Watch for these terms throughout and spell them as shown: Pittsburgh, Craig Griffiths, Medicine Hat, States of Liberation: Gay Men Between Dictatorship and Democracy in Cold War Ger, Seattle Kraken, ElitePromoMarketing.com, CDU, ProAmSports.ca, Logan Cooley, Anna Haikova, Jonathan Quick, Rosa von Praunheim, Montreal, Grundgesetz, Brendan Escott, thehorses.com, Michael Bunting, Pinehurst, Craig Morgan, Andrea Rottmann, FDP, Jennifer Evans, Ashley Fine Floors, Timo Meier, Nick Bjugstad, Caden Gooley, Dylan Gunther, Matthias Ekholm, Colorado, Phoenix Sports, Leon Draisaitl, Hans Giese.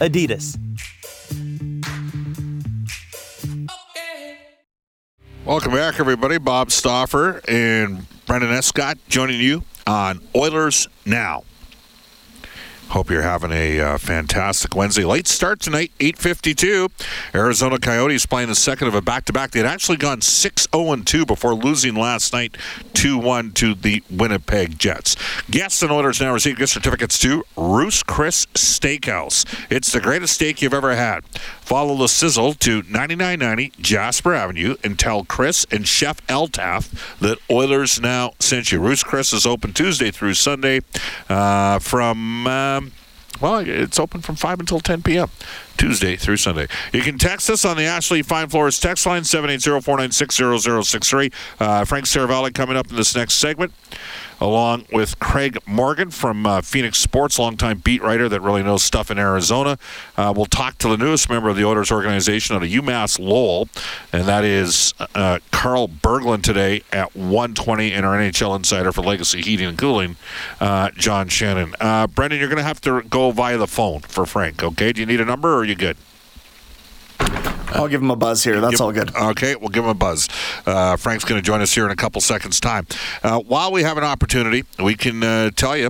Adidas. Welcome back, everybody. Bob Stauffer and Brendan Escott joining you on Oilers Now. Hope you're having a fantastic Wednesday. Late start tonight, 8:52. Arizona Coyotes playing the second of a back-to-back. They'd actually gone 6-0-2 before losing last night 2-1 to the Winnipeg Jets. Guests and Oilers Now receive gift certificates to Ruth's Chris Steakhouse. It's the greatest steak you've ever had. Follow the sizzle to 9990 Jasper Avenue and tell Chris and Chef Eltaf that Oilers Now sent you. Ruth's Chris is open Tuesday through Sunday well, it's open from 5 until 10 p.m. Tuesday through Sunday. You can text us on the Ashley Fine Floors text line, 780-496-0063. Frank Seravalli coming up in this next segment, along with Craig Morgan from Phoenix Sports, longtime beat writer that really knows stuff in Arizona. We'll talk to the newest member of the Oilers organization out of UMass Lowell, and that is Carl Berglund today at 1:20, and our NHL insider for Legacy Heating and Cooling, John Shannon. Brendan, you're going to have to go via the phone for Frank, okay? Do you need a number, or are you good? I'll give him a buzz here. That's all good. Okay, we'll give him a buzz. Frank's going to join us here in a couple seconds' time. While we have an opportunity, we can tell you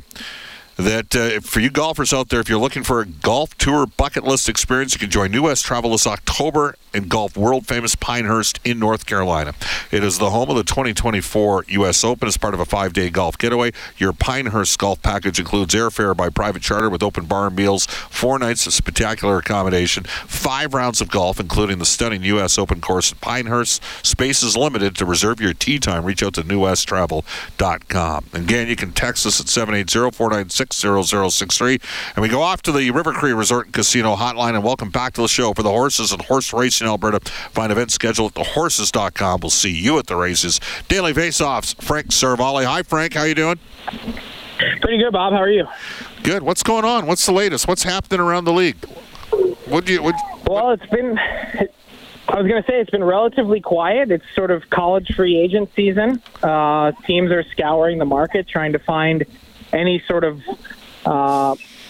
that for you golfers out there, if you're looking for a golf tour bucket list experience, you can join New West Travel this October in golf world-famous Pinehurst in North Carolina. It is the home of the 2024 U.S. Open as part of a 5-day golf getaway. Your Pinehurst golf package includes airfare by private charter with open bar meals, 4 nights of spectacular accommodation, 5 rounds of golf, including the stunning U.S. Open course at Pinehurst. Space is limited. To reserve your tee time, reach out to newwesttravel.com. Again, you can text us at 780-496-0063. And we go off to the River Cree Resort and Casino hotline, and welcome back to the show for the horses and horse racing in Alberta. Find events scheduled at thehorses.com. We'll see you at the races. Daily Faceoffs, Frank Seravalli. Hi, Frank. How you doing? Pretty good, Bob. How are you? Good. What's going on? What's the latest? What's happening around the league? Well, it's been... I was going to say it's been relatively quiet. It's sort of college free agent season. Teams are scouring the market, trying to find any sort of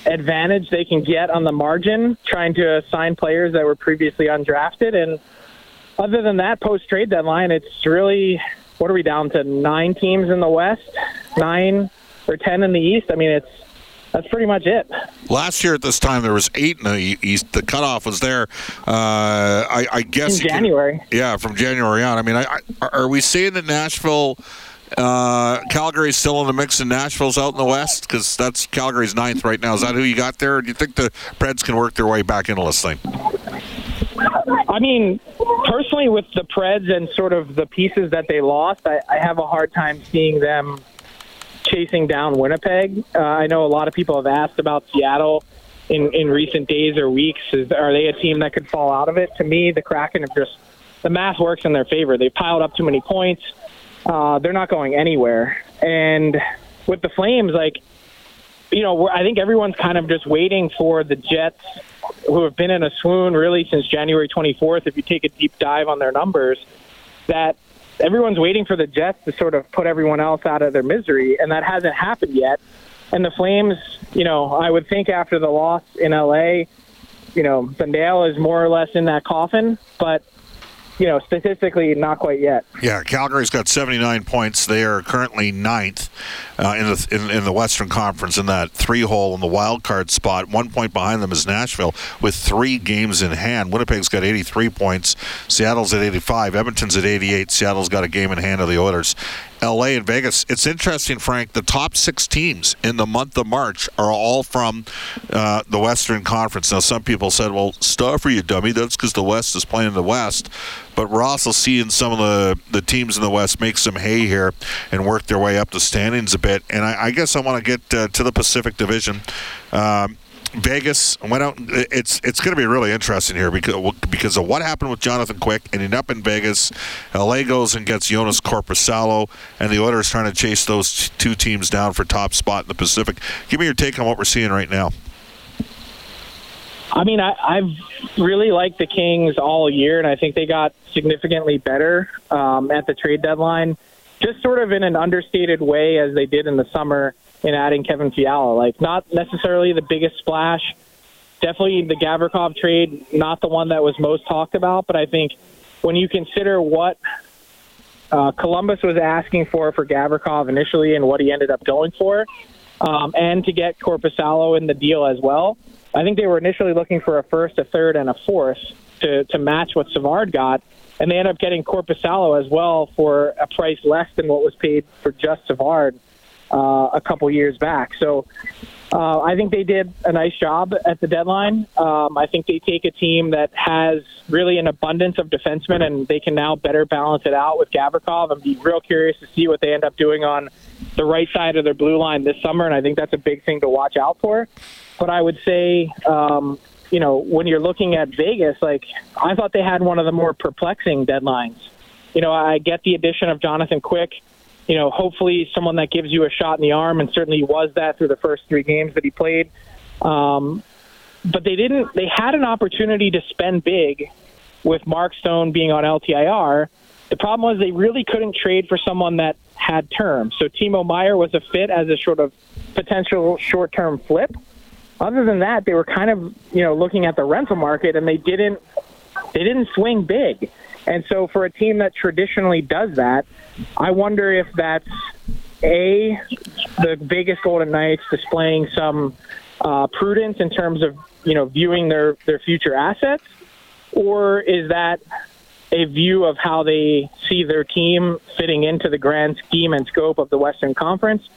advantage they can get on the margin, trying to sign players that were previously undrafted. And other than that, post-trade deadline, it's really, what are we down to, 9 teams in the West, 9 or 10 in the East? I mean, that's pretty much it. Last year at this time, there was 8 in the East. The cutoff was there, I guess. In January. From January on. I mean, are we seeing that Nashville... Calgary's still in the mix and Nashville's out in the West? Because that's Calgary's 9th right now. Is that who you got there? Or do you think the Preds can work their way back into this thing? I mean, personally, with the Preds and sort of the pieces that they lost, I have a hard time seeing them chasing down Winnipeg. I know a lot of people have asked about Seattle in recent days or weeks. Are they a team that could fall out of it? To me, the Kraken have just... The math works in their favor. They piled up too many points. They're not going anywhere. And with the Flames, I think everyone's kind of just waiting for the Jets, who have been in a swoon really since January 24th, if you take a deep dive on their numbers, that everyone's waiting for the Jets to sort of put everyone else out of their misery, and that hasn't happened yet. And the Flames, I would think after the loss in L.A., the nail is more or less in that coffin, but... statistically, not quite yet. Yeah, Calgary's got 79 points. They are currently 9th in the Western Conference in that 3-hole in the wild card spot. 1 point behind them is Nashville with 3 games in hand. Winnipeg's got 83 points. Seattle's at 85. Edmonton's at 88. Seattle's got a game in hand of the Oilers. L.A. and Vegas. It's interesting, Frank, the top 6 teams in the month of March are all from the Western Conference. Now, some people said, well, Stauffer, you dummy, that's because the West is playing the West. But we're also seeing some of the teams in the West make some hay here and work their way up the standings a bit. And I guess I want to get to the Pacific Division. Vegas went out. It's going to be really interesting here because of what happened with Jonathan Quick, ending up in Vegas. LA goes and gets Jonas Corposalo, and the Oilers trying to chase those two teams down for top spot in the Pacific. Give me your take on what we're seeing right now. I mean, I've really liked the Kings all year, and I think they got significantly better at the trade deadline, just sort of in an understated way as they did in the summer in adding Kevin Fiala. Like, not necessarily the biggest splash. Definitely the Gavrikov trade, not the one that was most talked about, but I think when you consider what Columbus was asking for Gavrikov initially and what he ended up going for, and to get Corposalo in the deal as well, I think they were initially looking for a first, a third, and a fourth to match what Savard got, and they ended up getting Corposalo as well for a price less than what was paid for just Savard a couple years back. So I think they did a nice job at the deadline. I think they take a team that has really an abundance of defensemen, and they can now better balance it out with Gavrikov. I'd be real curious to see what they end up doing on the right side of their blue line this summer, and I think that's a big thing to watch out for. But I would say, you know, when you're looking at Vegas, like, I thought they had one of the more perplexing deadlines. You know, I get the addition of Jonathan Quick, you know, hopefully someone that gives you a shot in the arm, and certainly was that through the first three games that he played. But they had an opportunity to spend big with Mark Stone being on LTIR. The problem was they really couldn't trade for someone that had term. So Timo Meier was a fit as a sort of potential short-term flip. Other than that, they were kind of, you know, looking at the rental market, and they didn't swing big. And so for a team that traditionally does that, I wonder if that's, A, the Vegas Golden Knights displaying some prudence in terms of, you know, viewing their future assets, or is that a view of how they see their team fitting into the grand scheme and scope of the Western Conference?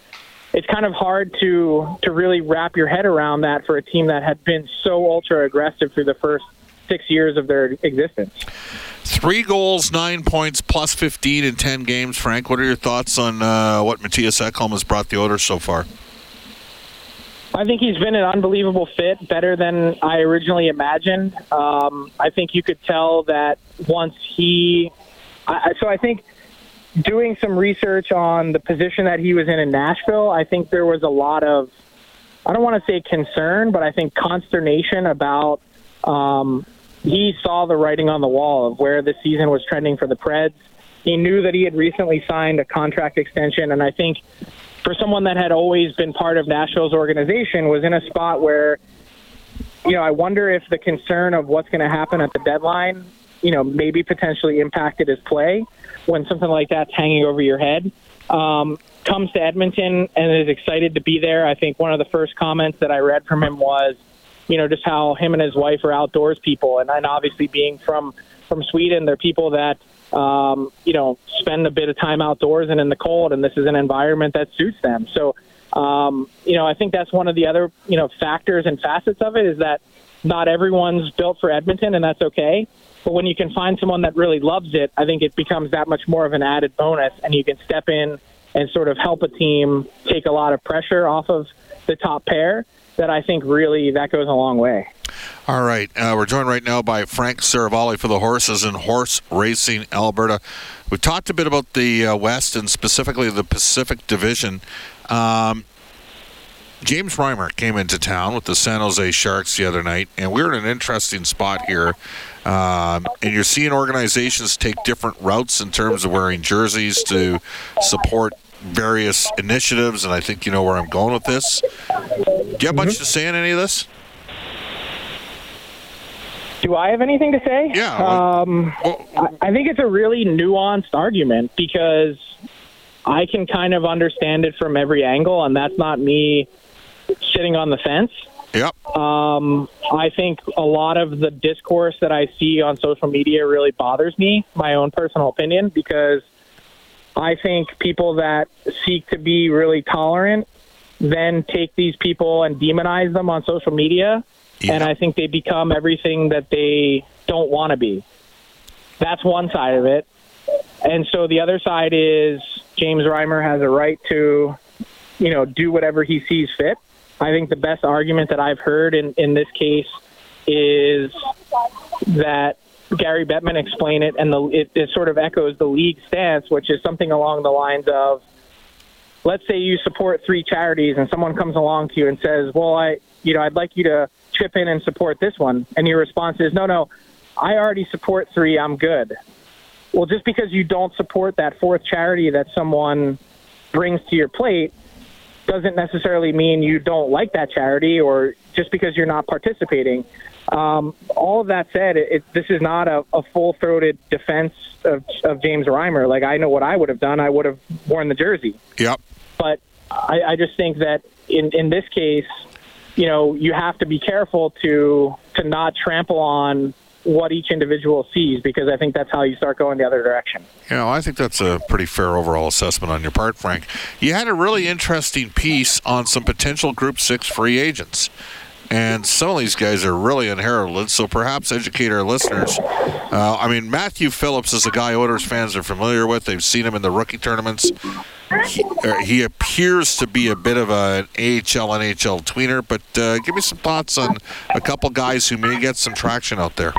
It's kind of hard to really wrap your head around that for a team that had been so ultra-aggressive through the first 6 years of their existence. 3 goals, 9 points, plus 15 in 10 games, Frank. What are your thoughts on what Matthias Ekholm has brought the Oilers so far? I think he's been an unbelievable fit, better than I originally imagined. I think you could tell that once he... I think... doing some research on the position that he was in Nashville, I think there was a lot of, I don't want to say concern, but I think consternation about he saw the writing on the wall of where the season was trending for the Preds. He knew that he had recently signed a contract extension, and I think for someone that had always been part of Nashville's organization was in a spot where, you know, I wonder if the concern of what's going to happen at the deadline, you know, maybe potentially impacted his play when something like that's hanging over your head. Comes to Edmonton and is excited to be there. I think one of the first comments that I read from him was, you know, just how him and his wife are outdoors people. And obviously being from Sweden, they're people that, you know, spend a bit of time outdoors and in the cold, and this is an environment that suits them. So, you know, I think that's one of the other, you know, factors and facets of it is that not everyone's built for Edmonton, and that's okay. But when you can find someone that really loves it, I think it becomes that much more of an added bonus, and you can step in and sort of help a team take a lot of pressure off of the top pair. That I think really that goes a long way. All right. We're joined right now by Frank Seravalli for the Horses and Horse Racing Alberta. We talked a bit about the West and specifically the Pacific Division. James Reimer came into town with the San Jose Sharks the other night, and we're in an interesting spot here. And you're seeing organizations take different routes in terms of wearing jerseys to support various initiatives, and I think you know where I'm going with this. Do you have much to say on any of this? Do I have anything to say? Yeah. I think it's a really nuanced argument because I can kind of understand it from every angle, and that's not me sitting on the fence. Yep. I think a lot of the discourse that I see on social media really bothers me, my own personal opinion, because I think people that seek to be really tolerant then take these people and demonize them on social media, yeah. And I think they become everything that they don't want to be. That's one side of it. And so the other side is James Reimer has a right to, you know, do whatever he sees fit. I think the best argument that I've heard in this case is that Gary Bettman explained it, and it sort of echoes the league stance, which is something along the lines of, let's say you support three charities and someone comes along to you and says, well, I'd like you to chip in and support this one. And your response is, no, I already support three, I'm good. Well, just because you don't support that fourth charity that someone brings to your plate doesn't necessarily mean you don't like that charity or just because you're not participating. All of that said, this is not a full-throated defense of James Reimer. Like, I know what I would have done. I would have worn the jersey. Yep. But I just think that in this case, you have to be careful to not trample on what each individual sees, because I think that's how you start going the other direction. I think that's a pretty fair overall assessment on your part, Frank. You had a really interesting piece on some potential Group 6 free agents, and some of these guys are really unheralded, so perhaps educate our listeners. Matthew Phillips is a guy Oilers fans are familiar with. They've seen him in the rookie tournaments. He appears to be a bit of an AHL, NHL tweener, but give me some thoughts on a couple guys who may get some traction out there.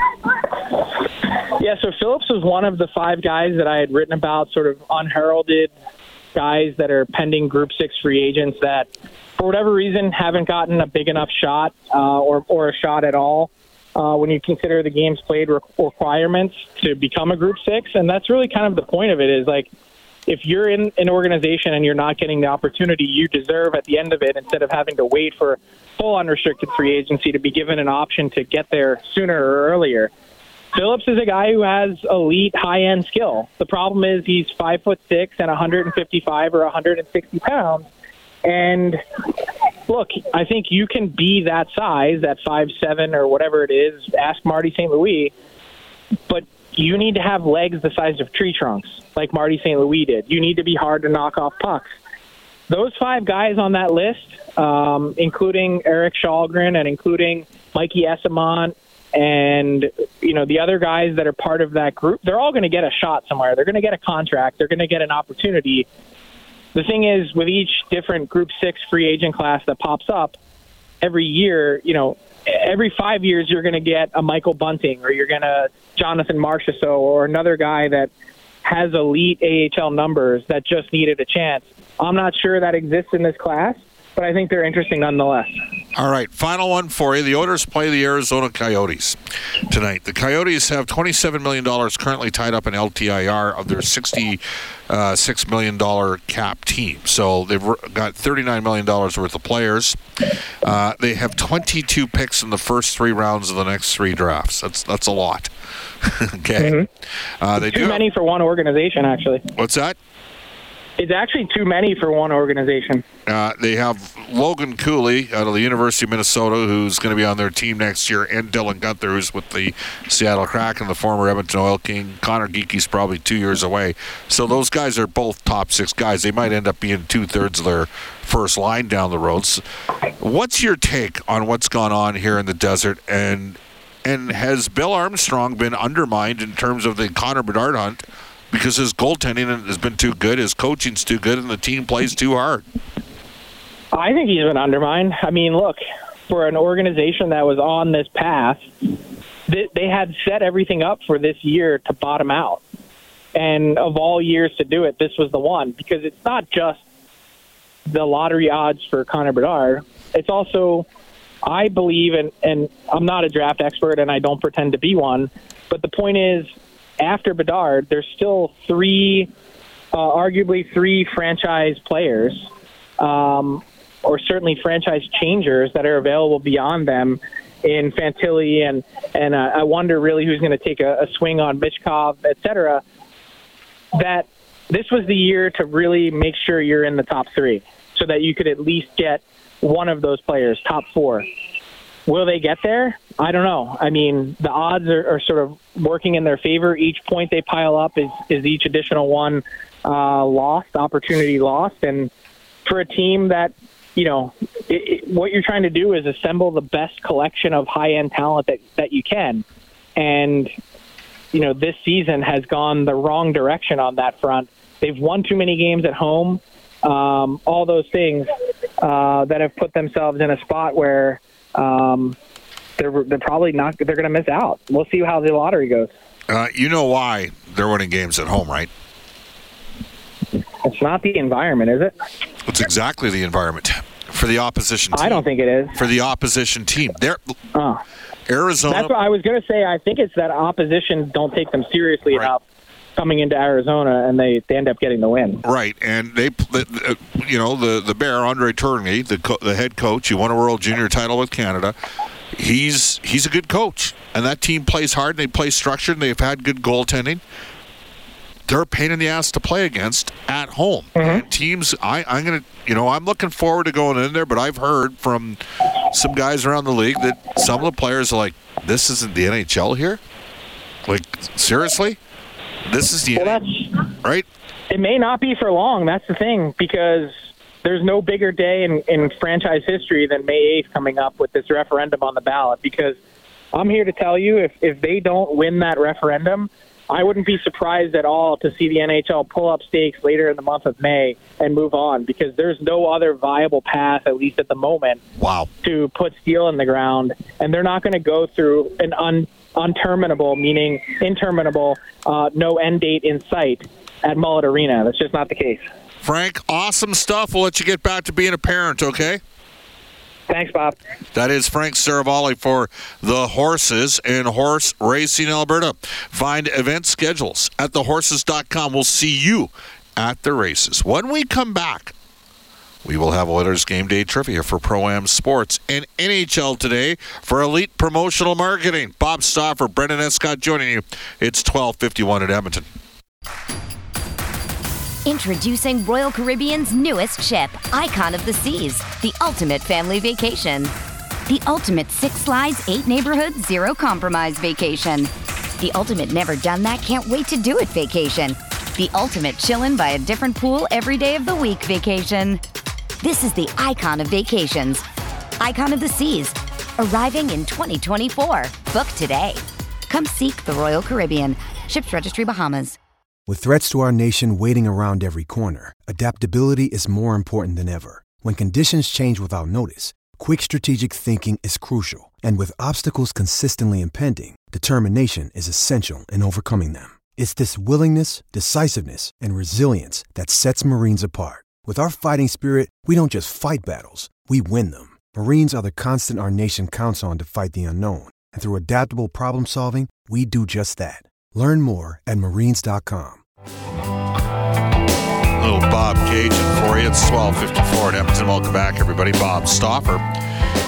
Yeah, so Phillips was one of the five guys that I had written about, sort of unheralded guys that are pending Group 6 free agents that, for whatever reason, haven't gotten a big enough shot or a shot at all when you consider the games played requirements to become a Group 6. And that's really kind of the point of it is, like, if you're in an organization and you're not getting the opportunity you deserve at the end of it, instead of having to wait for full unrestricted free agency, to be given an option to get there sooner or earlier. Phillips is a guy who has elite high-end skill. The problem is he's 5'6" and 155 or 160 pounds. And look, I think you can be that size, that 5'7" or whatever it is, ask Marty St. Louis, but you need to have legs the size of tree trunks, like Marty St. Louis did. You need to be hard to knock off pucks. Those five guys on that list, including Eric Schalgren and including Mikey Essamont and, the other guys that are part of that group, they're all going to get a shot somewhere. They're going to get a contract. They're going to get an opportunity. The thing is, with each different Group 6 free agent class that pops up, every year, every 5 years you're going to get a Michael Bunting or you're going to Jonathan Marchessault or another guy that has elite AHL numbers that just needed a chance. I'm not sure that exists in this class, but I think they're interesting nonetheless. All right, final one for you. The Oilers play the Arizona Coyotes tonight. The Coyotes have $27 million currently tied up in LTIR of their $66 million cap team. So they've got $39 million worth of players. They have 22 picks in the first three rounds of the next three drafts. That's a lot. Okay. Mm-hmm. Too many for one organization, actually. What's that? It's actually too many for one organization. They have Logan Cooley out of the University of Minnesota, who's going to be on their team next year, and Dylan Gunther, who's with the Seattle Kraken, the former Edmonton Oil King. Connor Geeky's probably 2 years away. So those guys are both top six guys. They might end up being two-thirds of their first line down the roads. What's your take on what's gone on here in the desert, and has Bill Armstrong been undermined in terms of the Connor Bedard hunt? Because his goaltending has been too good, his coaching's too good, and the team plays too hard. I think he's been undermined. I mean, look, for an organization that was on this path, they had set everything up for this year to bottom out. And of all years to do it, this was the one. Because it's not just the lottery odds for Connor Bedard. It's also, I believe, and I'm not a draft expert and I don't pretend to be one, but the point is, after Bedard, there's still arguably three franchise players, or certainly franchise changers that are available beyond them in Fantilli, and I wonder really who's going to take a swing on Michkov, et cetera, that this was the year to really make sure you're in the top three so that you could at least get one of those players, top four. Will they get there? I don't know. I mean, the odds are sort of working in their favor. Each point they pile up is each additional one opportunity lost. And for a team that, what you're trying to do is assemble the best collection of high-end talent that you can. And, this season has gone the wrong direction on that front. They've won too many games at home, all those things. that have put themselves in a spot where they're probably not. They're going to miss out. We'll see how the lottery goes. You know why they're winning games at home, right? It's not the environment, is it? It's exactly the environment for the opposition team. I don't think it is. For the opposition team. Arizona. That's what I was going to say. I think it's that opposition don't take them seriously enough coming into Arizona, and they end up getting the win. Right, and they, you know, the Bear, Andre Tourney, the head coach, he won a World Junior title with Canada. He's a good coach, and that team plays hard, and they play structured, and they've had good goaltending. They're a pain in the ass to play against at home. Mm-hmm. And teams, I'm looking forward to going in there, but I've heard from some guys around the league that some of the players are like, "This isn't the NHL here. Like, seriously, this is the NHL, right?" It may not be for long. That's the thing, because there's no bigger day in franchise history than May 8th coming up with this referendum on the ballot. Because I'm here to tell you, if they don't win that referendum, I wouldn't be surprised at all to see the NHL pull up stakes later in the month of May and move on, because there's no other viable path, at least at the moment, to put steel in the ground. And they're not going to go through an interminable, no end date in sight at Mullet Arena. That's just not the case. Frank, awesome stuff. We'll let you get back to being a parent, okay? Thanks, Bob. That is Frank Seravalli for The Horses and Horse Racing Alberta. Find event schedules at thehorses.com. We'll see you at the races. When we come back, we will have Oilers Game Day Trivia for Pro-Am Sports and NHL Today for Elite Promotional Marketing. Bob Stauffer, Brendan Escott joining you. It's 12:51 at Edmonton. Introducing Royal Caribbean's newest ship, Icon of the Seas, the ultimate family vacation. The ultimate 6 slides, 8 neighborhoods, 0 compromise vacation. The ultimate never done that, can't wait to do it vacation. The ultimate chillin' by a different pool every day of the week vacation. This is the Icon of Vacations. Icon of the Seas, arriving in 2024. Book today. Come seek the Royal Caribbean. Ships Registry, Bahamas. With threats to our nation waiting around every corner, adaptability is more important than ever. When conditions change without notice, quick strategic thinking is crucial. And with obstacles consistently impending, determination is essential in overcoming them. It's this willingness, decisiveness, and resilience that sets Marines apart. With our fighting spirit, we don't just fight battles, we win them. Marines are the constant our nation counts on to fight the unknown. And through adaptable problem solving, we do just that. Learn more at marines.com. Little Bob Cajun for you. It's 12:54 at Edmonton. Welcome back, everybody. Bob Stauffer,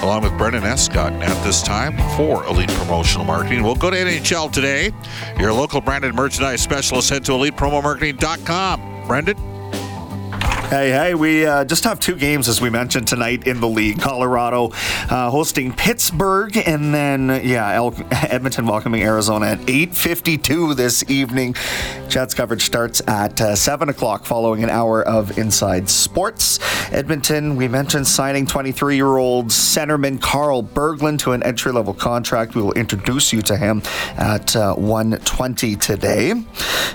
along with Brendan Escott, at this time for Elite Promotional Marketing. We'll go to NHL Today. Your local branded merchandise specialist. Head to elitepromomarketing.com. Brendan? Hey, we just have 2 games, as we mentioned tonight, in the league. Colorado hosting Pittsburgh, and then, Edmonton welcoming Arizona at 8:52 this evening. Jets coverage starts at 7 o'clock following an hour of Inside Sports. Edmonton, we mentioned signing 23-year-old centerman Carl Berglund to an entry-level contract. We will introduce you to him at 1:20 today.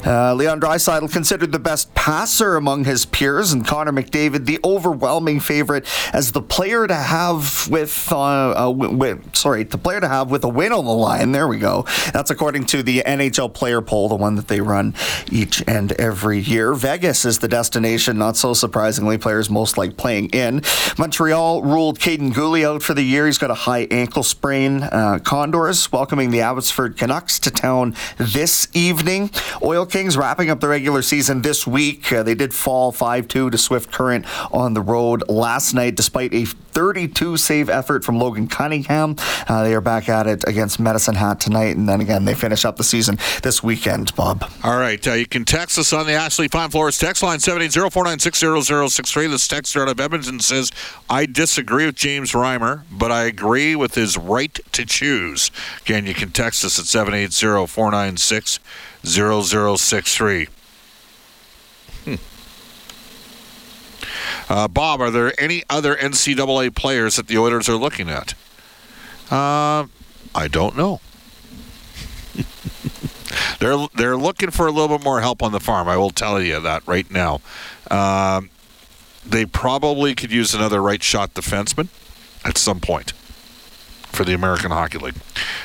Leon Draisaitl considered the best passer among his peers, and Connor McDavid the overwhelming favorite as the player to have with a win on the line. There we go. That's according to the NHL player poll, the one that they run each and every year. Vegas is the destination. Not so surprisingly, players most like playing in. Montreal ruled Caden Gooley out for the year. He's got a high ankle sprain. Condors welcoming the Abbotsford Canucks to town this evening. Oil Kings wrapping up the regular season this week. They did fall 5-2 to Swift Current on the road last night, despite a 32-save effort from Logan Cunningham. They are back at it against Medicine Hat tonight, and then again, they finish up the season this weekend, Bob. All right, you can text us on the Ashley Fine Floors text line, 780-496-0063. This texter out of Edmonton says, I disagree with James Reimer, but I agree with his right to choose. Again, you can text us at 780-496-0063. Bob, are there any other NCAA players that the Oilers are looking at? I don't know. They're looking for a little bit more help on the farm. I will tell you that right now. They probably could use another right shot defenseman at some point for the American Hockey League.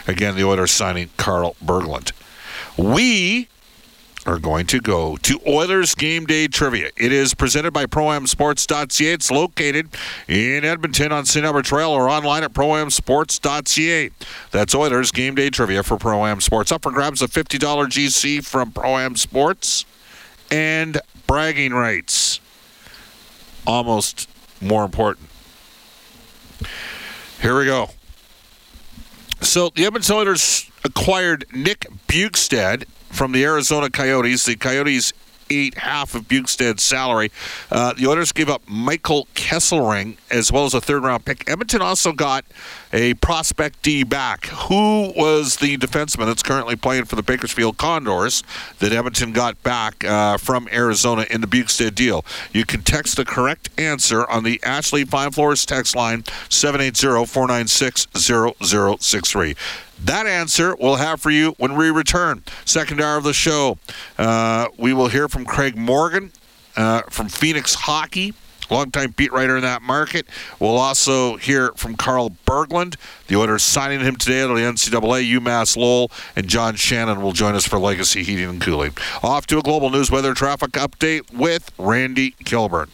Again, the Oilers signing Carl Berglund. We are going to go to Oilers Game Day Trivia. It is presented by ProAmSports.ca. It's located in Edmonton on St. Albert Trail or online at ProAmSports.ca. That's Oilers Game Day Trivia for ProAm Sports. Up for grabs a $50 GC from ProAm Sports and bragging rights. Almost more important. Here we go. So the Edmonton Oilers acquired Nick Bjugstad from the Arizona Coyotes. The Coyotes ate half of Bjugstad's salary. The Oilers gave up Michael Kesselring as well as a third-round pick. Edmonton also got a prospect D back. Who was the defenseman that's currently playing for the Bakersfield Condors that Edmonton got back from Arizona in the Bjugstad deal? You can text the correct answer on the Ashley Fine Floors text line, 780-496-0063. That answer we'll have for you when we return. Second hour of the show, we will hear from Craig Morgan from Phoenix Hockey, longtime beat writer in that market. We'll also hear from Carl Berglund. The Oilers signing him today at the NCAA, UMass Lowell, and John Shannon will join us for Legacy Heating and Cooling. Off to a global news weather traffic update with Randy Kilburn.